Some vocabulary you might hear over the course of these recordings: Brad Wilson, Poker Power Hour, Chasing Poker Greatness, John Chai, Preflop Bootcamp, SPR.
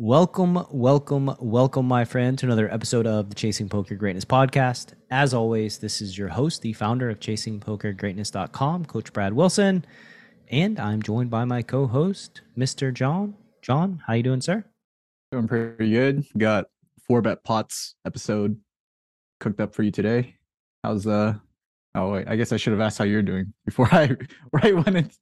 Welcome, my friend, to another episode of the Chasing Poker Greatness podcast. As always, this is your host, the founder of ChasingPokerGreatness.com, Coach Brad Wilson, and I'm joined by my co-host, Mr. John. John, how you doing, sir? Doing pretty good. Got 4-bet pots episode cooked up for you today. How's Oh, wait, I guess I should have asked how you're doing before I went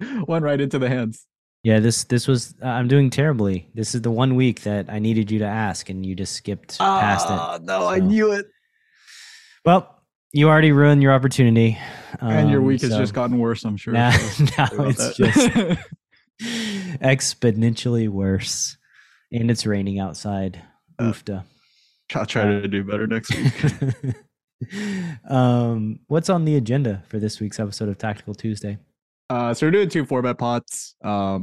right into the hands. Yeah, this was, I'm doing terribly. This is the 1 week that I needed you to ask, and you just skipped past it. Oh, no, so. I knew it. Well, you already ruined your opportunity. And your week has just gotten worse, I'm sure. Now it's just exponentially worse, and it's raining outside. Oofda. I'll try to do better next week. What's on the agenda for this week's episode of Tactical Tuesday? So we're doing 2 4-bet pots. I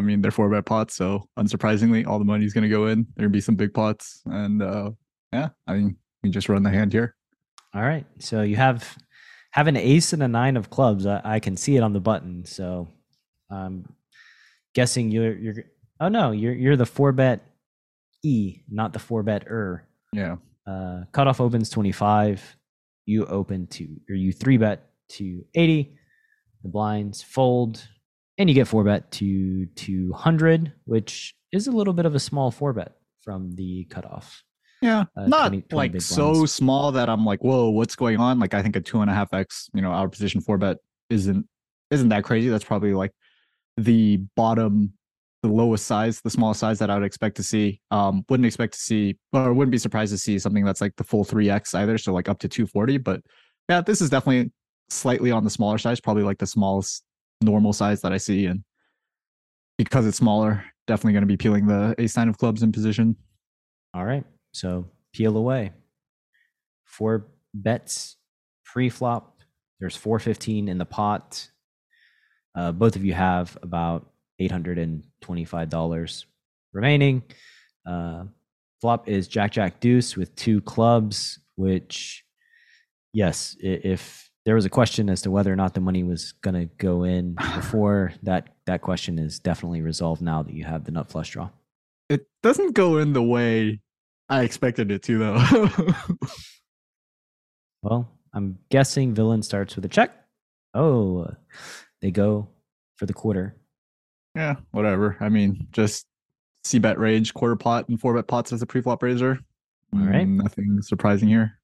mean, they're 4-bet pots, so unsurprisingly, all the money's going to go in. There'll be some big pots, and I mean, we just run the hand here. All right. So you have an ace and a nine of clubs. I can see it on the button. So I'm guessing you're. Oh no, you're the 4-bet E, not the 4-bet er. Yeah. Cutoff opens 25. You open to, or you 3-bet. To 80, the blinds fold, and you get 4-bet to 200, which is a little bit of a small 4-bet from the cutoff. Yeah, not 20 like so small that I'm like, whoa, what's going on? Like, I think a 2.5x, our position 4-bet isn't that crazy. That's probably like the lowest size, the smallest size that I would expect to see. Wouldn't be surprised to see something that's like the full 3x either. So like up to 240, but yeah, this is definitely slightly on the smaller size, probably like the smallest normal size that I see. And because it's smaller, definitely going to be peeling the ace nine of clubs in position. All right. So peel away. 4 bets pre-flop. There's 415 in the pot. Both of you have about $825 remaining. Flop is Jack Deuce with 2 clubs, which, yes, if there was a question as to whether or not the money was going to go in before, that question is definitely resolved now that you have the nut flush draw. It doesn't go in the way I expected it to, though. Well, I'm guessing villain starts with a check. Oh, they go for the quarter. Yeah, whatever. I mean, just c-bet range, quarter pot, and 4-bet pots as a preflop raiser. All right. Nothing surprising here.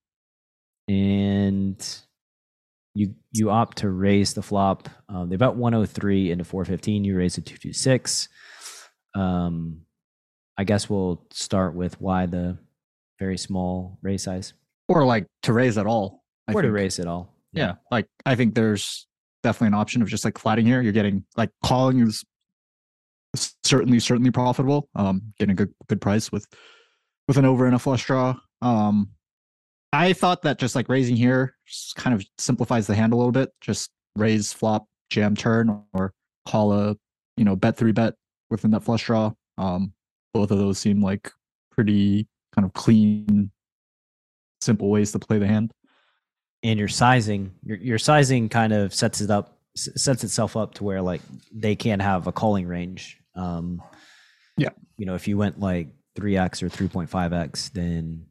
And You opt to raise the flop. They bet 103 into 415. You raise to 226. I guess we'll start with why the very small raise size, or like to raise at all. To raise at all. Yeah. Like I think there's definitely an option of just like flatting here. You're getting like calling is certainly profitable. Getting a good price with an over and a flush draw. I thought that just like raising here just kind of simplifies the hand a little bit. Just raise, flop, jam, turn, or call a, bet 3-bet within that flush draw. Both of those seem like pretty kind of clean, simple ways to play the hand. And your sizing kind of sets itself up to where like they can have a calling range. If you went like 3x or 3.5x, then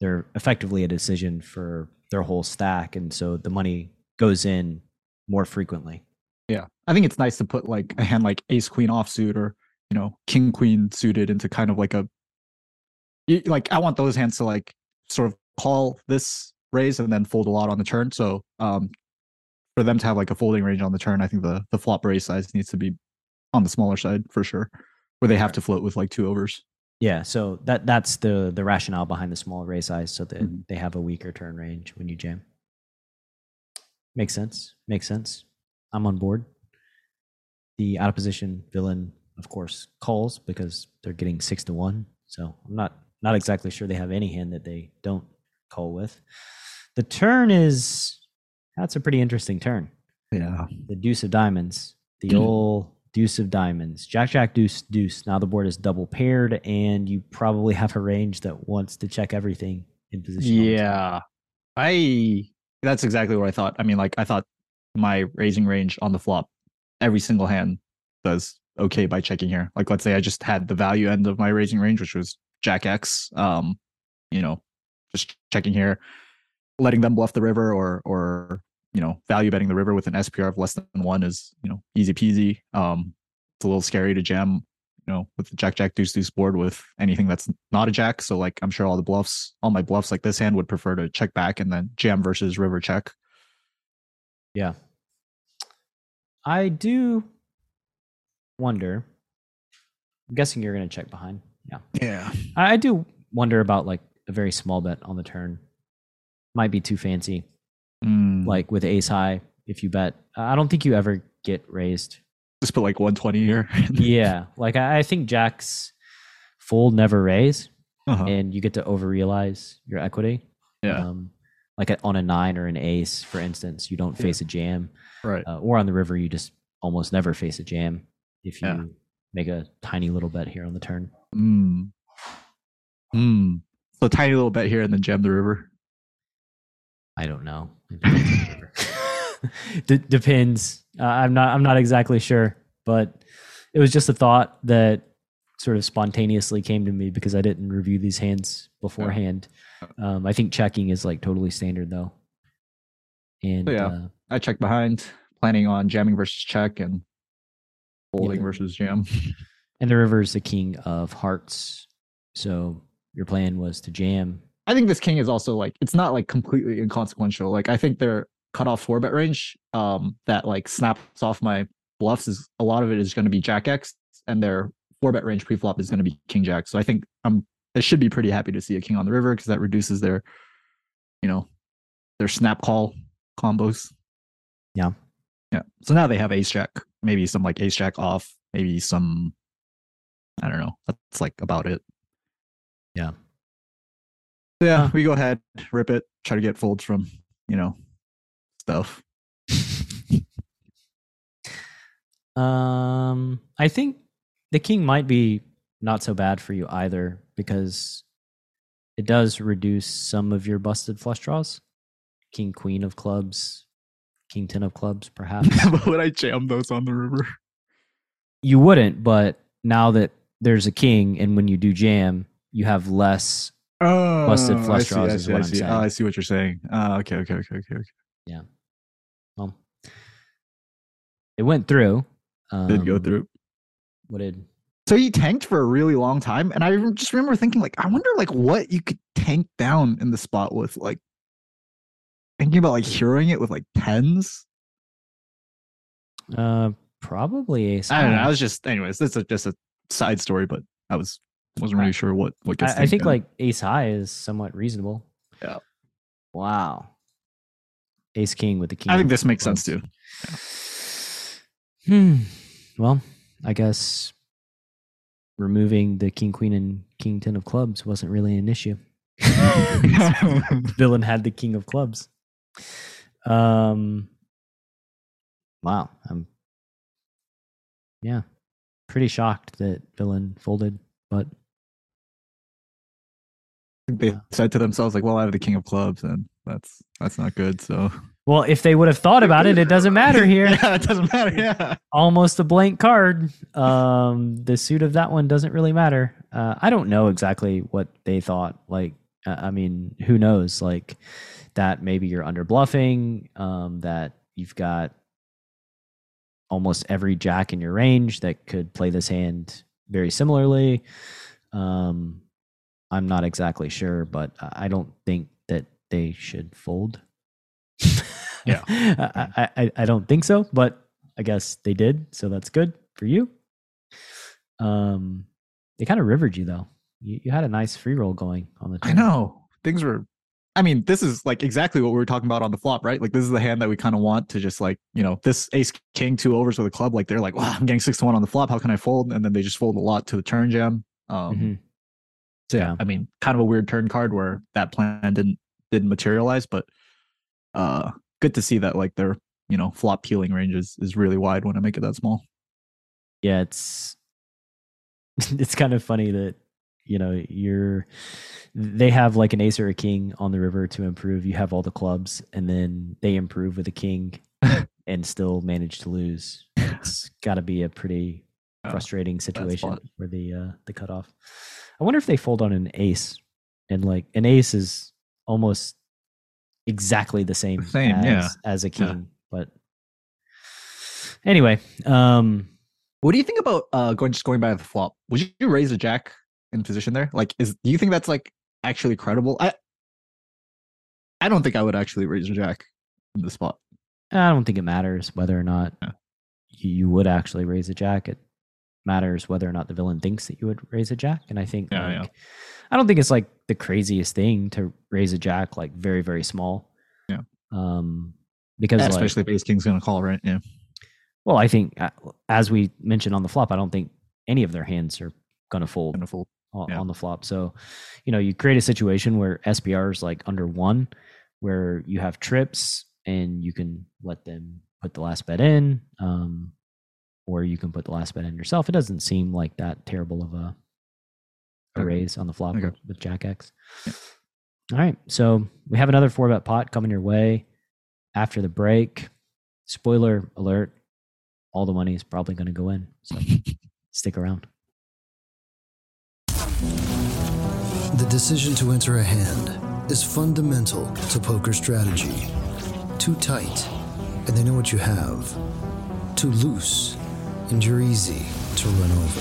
they're effectively a decision for their whole stack. And so the money goes in more frequently. Yeah. I think it's nice to put like a hand like ace queen offsuit or, king queen suited into kind of like I want those hands to like sort of call this raise and then fold a lot on the turn. So for them to have like a folding range on the turn, I think the flop raise size needs to be on the smaller side for sure, where they have to float with like 2 overs. Yeah, so that's the rationale behind the small raise size, so that they have a weaker turn range when you jam. Makes sense. I'm on board. The out of position villain, of course, calls because they're getting 6-1. So I'm not exactly sure they have any hand that they don't call with. The turn is, that's a pretty interesting turn. Yeah. The deuce of diamonds, the old deuce of diamonds, jack, jack, deuce, deuce. Now the board is double paired and you probably have a range that wants to check everything in position. Yeah. That's exactly what I thought. I mean, like, I thought my raising range on the flop, every single hand does okay by checking here. Like, let's say I just had the value end of my raising range, which was Jack X, you know, just checking here, letting them bluff the river, or, you know, value betting the river with an SPR of less than one is, you know, easy peasy. It's a little scary to jam, you know, with the Jack, Jack, Deuce, Deuce board with anything that's not a Jack. So like, I'm sure all my bluffs, like this hand would prefer to check back and then jam versus river check. Yeah. I do wonder, I'm guessing you're going to check behind. Yeah. Yeah. I do wonder about like a very small bet on the turn. Might be too fancy. Like with ace high, if you bet, I don't think you ever get raised. Just put like 120 here. Yeah. Like I think jacks full never raise, and you get to overrealize your equity. Yeah. Like on a nine or an ace, for instance, you don't face a jam. Right. Or on the river, you just almost never face a jam if you make a tiny little bet here on the turn. So tiny little bet here and then jam the river? I don't know. Depends. I'm not exactly sure, but it was just a thought that sort of spontaneously came to me because I didn't review these hands beforehand. I think checking is like totally standard though. And I check behind, planning on jamming versus check and folding versus jam. And the river is the king of hearts. So your plan was to jam. I think this king is also like, it's not like completely inconsequential. Like I think their cutoff 4-bet range that like snaps off my bluffs is, a lot of it is going to be Jack X, and their 4-bet range preflop is going to be King Jack. So I think they should be pretty happy to see a king on the river because that reduces their, you know, their snap call combos. Yeah. Yeah. So now they have ace jack, maybe some like ace jack off, maybe some, I don't know. That's like about it. Yeah. Yeah, we go ahead, rip it, try to get folds from, you know, stuff. I think the king might be not so bad for you either because it does reduce some of your busted flush draws. King, queen of clubs, king, 10 of clubs, perhaps. But would I jam those on the river? You wouldn't, but now that there's a king and when you do jam, you have less... Oh, busted flush draws is what I'm saying. Oh, I see what you're saying. Okay. Yeah. Well, it went through. Did go through. What did? So he tanked for a really long time, and I just remember thinking, like, I wonder, like, what you could tank down in the spot with, like, thinking about like heroing it with like tens. Probably ace. I don't know. I was just, anyways. That's just a side story, but I was. Wasn't really sure what gets. I think down. Like ace high is somewhat reasonable. Yeah. Wow. Ace king with the king. I think this makes sense too. Yeah. Well, I guess removing the king queen and king 10 of clubs wasn't really an issue. Villain had the king of clubs. Wow. I'm pretty shocked that villain folded, but. They said to themselves, like, well, I have the king of clubs, and that's not good. So, well, if they would have thought about it, it doesn't matter here. Yeah, it doesn't matter. Yeah, almost a blank card. The suit of that one doesn't really matter. I don't know exactly what they thought. Like, I mean, who knows? Like, that maybe you're under bluffing. That you've got almost every jack in your range that could play this hand very similarly. I'm not exactly sure, but I don't think that they should fold. Yeah. I don't think so, but I guess they did, so that's good for you. They kind of rivered you though. You had a nice free roll going on the turn. I know. Things were I mean, this is like exactly what we were talking about on the flop, right? Like, this is the hand that we kind of want to just like, you know, this ace king two overs with a club. Like, they're like, wow, I'm getting 6-1 on the flop. How can I fold? And then they just fold a lot to the turn jam. So yeah, I mean, kind of a weird turn card where that plan didn't materialize, but good to see that like their, you know, flop healing range is really wide when I make it that small. Yeah, it's kind of funny that, you know, they have like an ace or a king on the river to improve. You have all the clubs, and then they improve with a king and still manage to lose. It's got to be a pretty frustrating situation for the cutoff. I wonder if they fold on an ace, and like an ace is almost exactly the same as a king. Yeah. But anyway, what do you think about going by the flop? Would you raise a jack in position there? Like, do you think that's like actually credible? I don't think I would actually raise a jack in the spot. I don't think it matters whether or not you would actually raise a jack. It matters whether or not the villain thinks that you would raise a jack. And I think I don't think it's like the craziest thing to raise a jack like very, very small. Yeah. Because especially like, if ace king's gonna call, right? Yeah. Well, I think as we mentioned on the flop, I don't think any of their hands are gonna fold. On the flop. So, you know, you create a situation where SPR is like under one, where you have trips and you can let them put the last bet in, or you can put the last bet in yourself. It doesn't seem like that terrible of a raise on the flop with Jack X. Yeah. All right. So we have another 4-bet pot coming your way after the break. Spoiler alert, all the money is probably going to go in. So stick around. The decision to enter a hand is fundamental to poker strategy. Too tight, and they know what you have. Too loose, and you're easy to run over.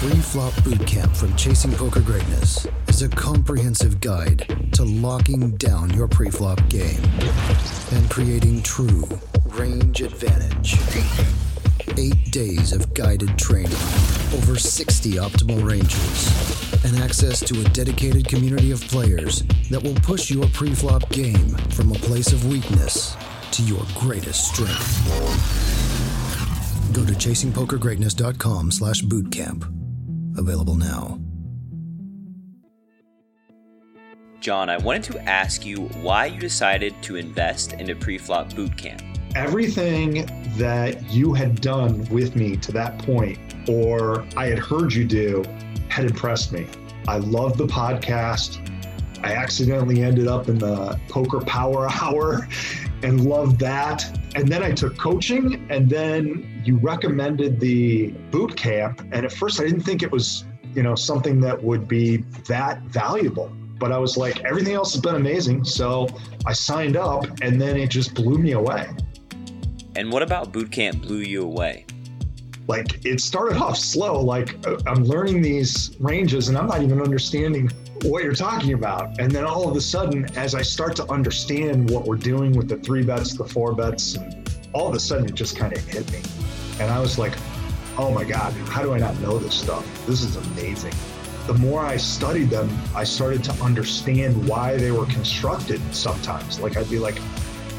Preflop Bootcamp from Chasing Poker Greatness is a comprehensive guide to locking down your preflop game and creating true range advantage. 8 days of guided training, over 60 optimal ranges, and access to a dedicated community of players that will push your preflop game from a place of weakness to your greatest strength. Go to chasingpokergreatness.com/bootcamp. Available now. John, I wanted to ask you why you decided to invest in a preflop bootcamp. Everything that you had done with me to that point, or I had heard you do, had impressed me. I loved the podcast. I accidentally ended up in the Poker Power Hour and loved that. And then I took coaching, and then you recommended the boot camp. And at first I didn't think it was, you know, something that would be that valuable. But I was like, everything else has been amazing. So I signed up, and then it just blew me away. And what about bootcamp blew you away? Like, it started off slow. Like, I'm learning these ranges and I'm not even understanding what you're talking about. And then all of a sudden, as I start to understand what we're doing with the 3-bets, the 4-bets, and all of a sudden it just kind of hit me. And I was like, oh my God, how do I not know this stuff? This is amazing. The more I studied them, I started to understand why they were constructed sometimes. Like, I'd be like,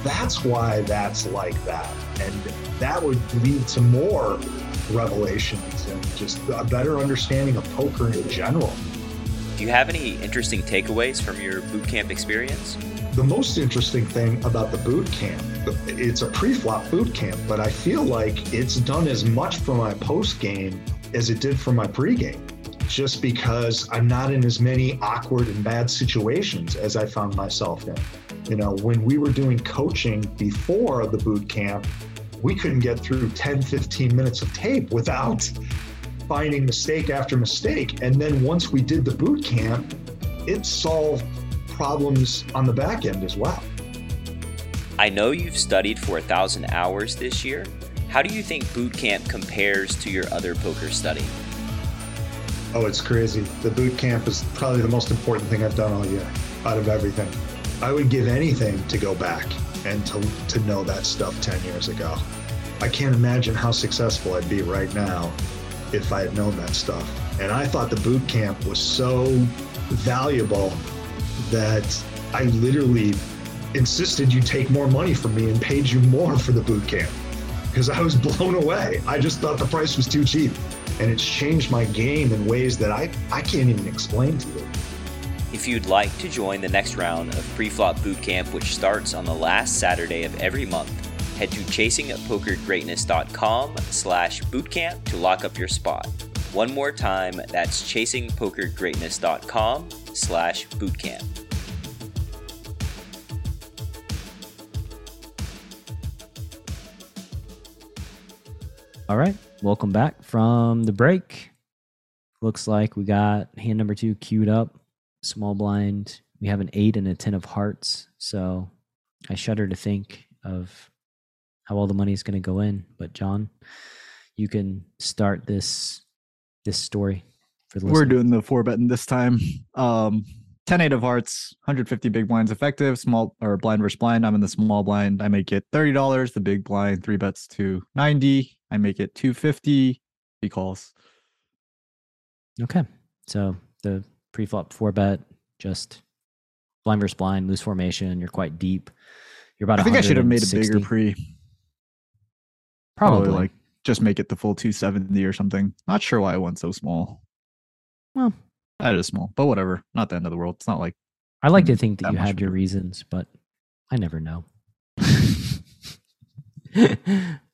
that's why that's like that. And that would lead to more revelations and just a better understanding of poker in general. Do you have any interesting takeaways from your bootcamp experience? The most interesting thing about the bootcamp, it's a preflop bootcamp, but I feel like it's done as much for my postgame as it did for my pregame, just because I'm not in as many awkward and bad situations as I found myself in. You know, when we were doing coaching before the boot camp, we couldn't get through 10, 15 minutes of tape without finding mistake after mistake. And then once we did the boot camp, it solved problems on the back end as well. I know you've studied for 1,000 hours this year. How do you think boot camp compares to your other poker study? Oh, it's crazy. The boot camp is probably the most important thing I've done all year out of everything. I would give anything to go back and to know that stuff 10 years ago. I can't imagine how successful I'd be right now if I had known that stuff. And I thought the boot camp was so valuable that I literally insisted you take more money from me and paid you more for the boot camp because I was blown away. I just thought the price was too cheap, and it's changed my game in ways that I can't even explain to you. If you'd like to join the next round of Preflop Bootcamp, which starts on the last Saturday of every month, head to chasingpokergreatness.com/bootcamp to lock up your spot. One more time, that's chasingpokergreatness.com/bootcamp. All right, welcome back from the break. Looks like we got hand number two queued up. Small blind, we have an 8 and a 10 of hearts, so I shudder to think of how all the money is going to go in. But John, you can start this story for the listener. We're doing the 4-betting this time. 10-8 of hearts, 150 big blinds effective, small or blind versus blind. I'm in the small blind. I make it $30. The big blind 3-bets to 90. I make it 250. He calls. Okay, so the Preflop 4-bet, just blind versus blind, loose formation. You're quite deep. You're about. I think I should have made a bigger pre. Probably like just make it the full 270 or something. Not sure why I went so small. Well, that is small, but whatever. Not the end of the world. It's not like I like to think that you had your reasons, but I never know.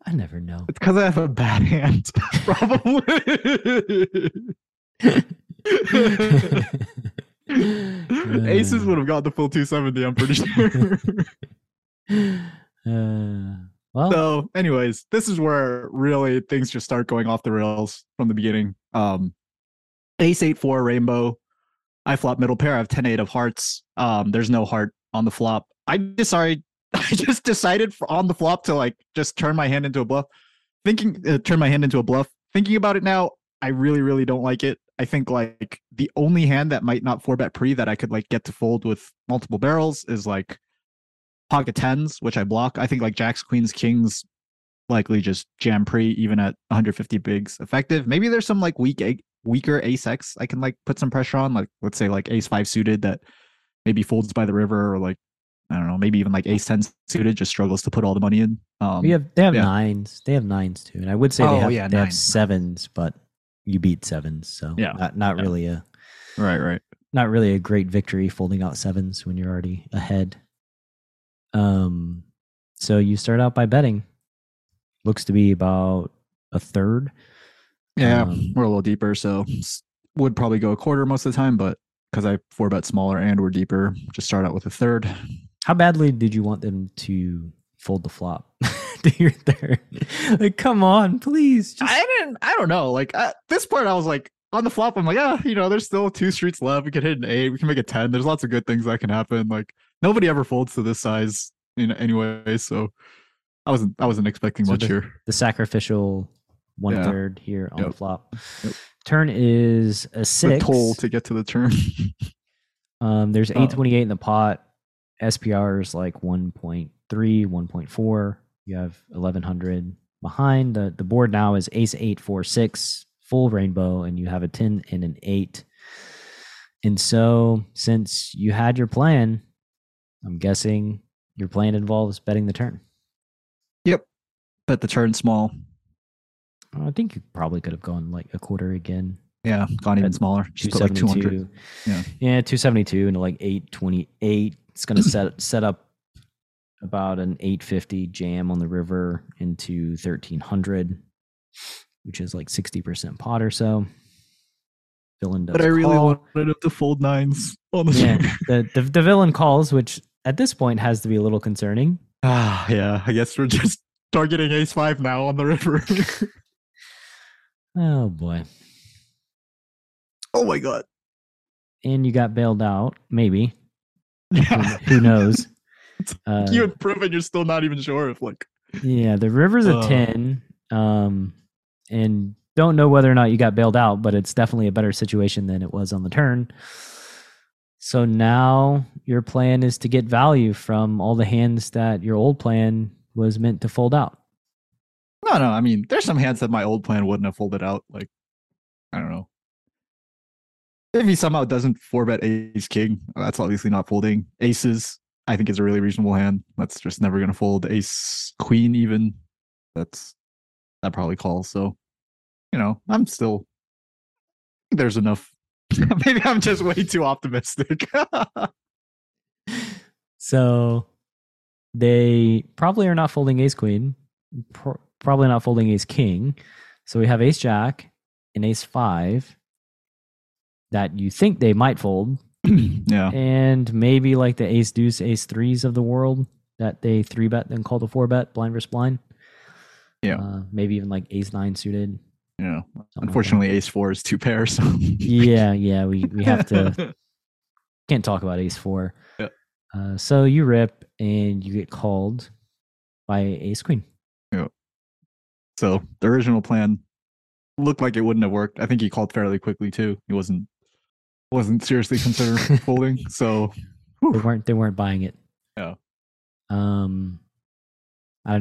I never know. It's because I have a bad hand, probably. Aces would have got the full 270, I'm pretty sure. Well. So anyways, this is where really things just start going off the rails from the beginning. Ace 8-4 rainbow. I flop middle pair. I have 10-8 of hearts. There's no heart on the flop. I just decided on the flop to like just turn my hand into a bluff. Thinking about it now, I really, really don't like it. I think like the only hand that might not 4-bet pre that I could like get to fold with multiple barrels is like pocket tens, which I block. I think like jacks, queens, kings likely just jam pre even at 150 bigs effective. Maybe there's some like weaker ace X I can like put some pressure on, like let's say like ace 5 suited that maybe folds by the river, or like I don't know, maybe even like ace 10 suited just struggles to put all the money in. They have nines. They have nines too, and I would say they have sevens, but. You beat sevens, so not really a right. Not really a great victory folding out sevens when you're already ahead. So you start out by betting. Looks to be about a third. Yeah, we're a little deeper, so would probably go a quarter most of the time, but because I 4-bet smaller and we're deeper, just start out with a third. How badly did you want them to fold the flop? You're there. Like, come on, please. I don't know. Like at this part, I was like on the flop. I'm like, there's still two streets left. We could hit an 8. We can make a 10. There's lots of good things that can happen. Like nobody ever folds to this size in anyway. So I wasn't expecting much here. The sacrificial one third here on the flop. Yep. Turn is a 6. The toll to get to the turn. There's 828 in the pot. SPR is like 1.3, 1.4. You have 1100 behind. The board now is ace 8-4-6, full rainbow, and you have a 10 and an 8. And so since you had your plan, I'm guessing your plan involves betting the turn. Yep. Bet the turn small. I think you probably could have gone like a quarter again. Yeah, gone even smaller. Just put like 200. Yeah, 272 into like 828. It's going to set up about an 850 jam on the river into 1300, which is like 60% pot or so. Villain does. But I really wanted to fold nines on the river. The villain calls, which at this point has to be a little concerning. Yeah, I guess we're just targeting ace 5 now on the river. Oh boy. Oh my god. And you got bailed out, maybe. Yeah. Who knows? You had proven you're still not even sure if like. Yeah, the river's a 10, and don't know whether or not you got bailed out, but it's definitely a better situation than it was on the turn. So now your plan is to get value from all the hands that your old plan was meant to fold out. No, I mean, there's some hands that my old plan wouldn't have folded out. Like, I don't know. If he somehow doesn't 4-bet ace king, that's obviously not folding. Aces, I think, is a really reasonable hand. That's just never going to fold. Ace queen, even, that probably calls. So, you know, I'm still, there's enough. Maybe I'm just way too optimistic. So they probably are not folding ace queen, probably not folding ace king. So we have ace jack and ace five that you think they might fold. Yeah. And maybe like the ace deuce, ace threes of the world that they 3-bet then call the 4-bet blind versus blind. Yeah. Maybe even like ace nine suited. Yeah. Unfortunately, like ace four is two pairs. So. Yeah. We have to, can't talk about ace four. Yeah. So you rip and you get called by ace queen. Yeah. So the original plan looked like it wouldn't have worked. I think he called fairly quickly too. He wasn't seriously considering folding. So they weren't buying it. Yeah. I don't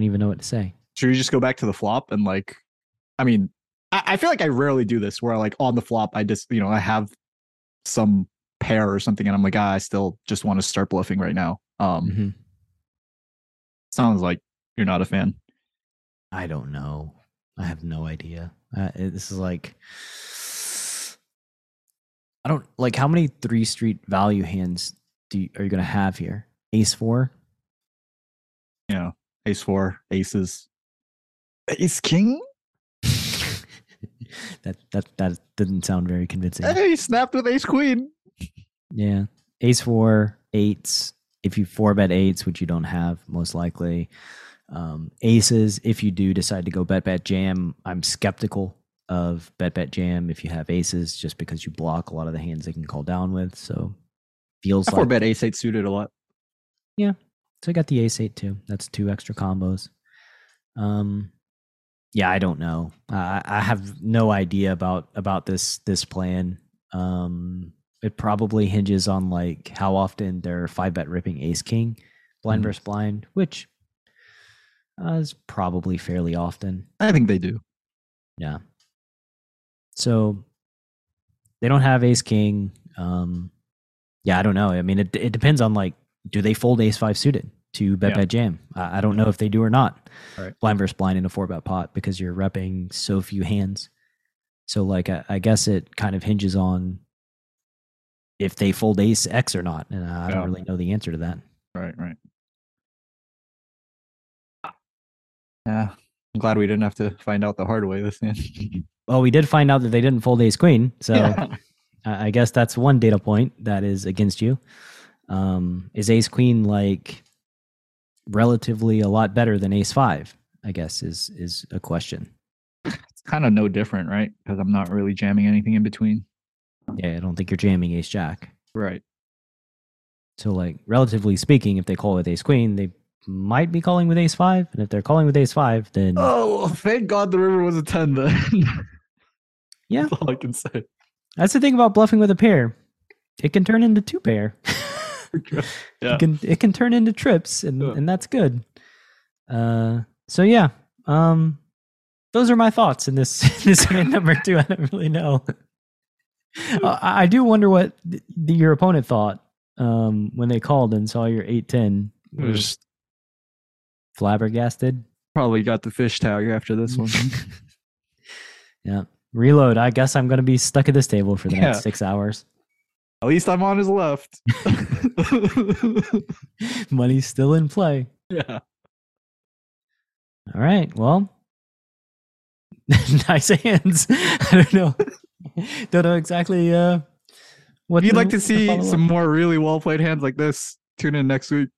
even know what to say. Should we just go back to the flop and like, I mean, I feel like I rarely do this where I like on the flop, I just, you know, I have some pair or something and I'm like, I still just want to start bluffing right now. Sounds like you're not a fan. I don't know. I have no idea. This is like, I don't like how many 3-street value hands are you going to have here? Ace four? Yeah. Ace four, aces. Ace king? that didn't sound very convincing. Hey, he snapped with ace queen. Yeah. Ace four, eights. If you 4-bet eights, which you don't have most likely. Aces, if you do decide to go bet jam, I'm skeptical of bet jam if you have aces, just because you block a lot of the hands they can call down with. So feels like 4-bet ace eight suited a lot. Yeah. So I got the ace eight too. That's two extra combos. Yeah, I don't know. I have no idea about this plan. It probably hinges on like how often they're 5-bet ripping ace king blind versus blind, which is probably fairly often. I think they do. Yeah. So they don't have ace king. Yeah, I don't know. I mean, it depends on like, do they fold ace five suited to bet jam? I don't know if they do or not. Right. Blind versus blind in a 4-bet pot because you're repping so few hands. So like, I guess it kind of hinges on if they fold ace X or not. And I don't really know the answer to that. Right. Yeah, I'm glad we didn't have to find out the hard way this hand. Well, we did find out that they didn't fold ace queen, so yeah. I guess that's one data point that is against you. Is ace queen like relatively a lot better than ace five? I guess is a question. It's kind of no different, right? Because I'm not really jamming anything in between. Yeah, I don't think you're jamming ace jack. Right. So, like relatively speaking, if they call with ace queen, they might be calling with ace five, and if they're calling with ace five, then thank God the river was a 10 then. Yeah, that's all I can say. That's the thing about bluffing with a pair; it can turn into two pair. Yeah. It can turn into trips, and that's good. So yeah, those are my thoughts in this hand number two. I don't really know. I do wonder what your opponent thought when they called and saw your 8-10. Flabbergasted. Probably got the fish tag after this one. Yeah. Reload. I guess I'm going to be stuck at this table for the next 6 hours. At least I'm on his left. Money's still in play. Yeah. All right. Well, nice hands. I don't know. Don't know exactly what. If you'd like to see some more really well-played hands like this, tune in next week.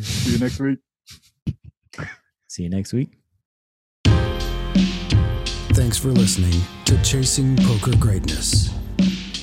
See you next week. See you next week. Thanks for listening to Chasing Poker Greatness.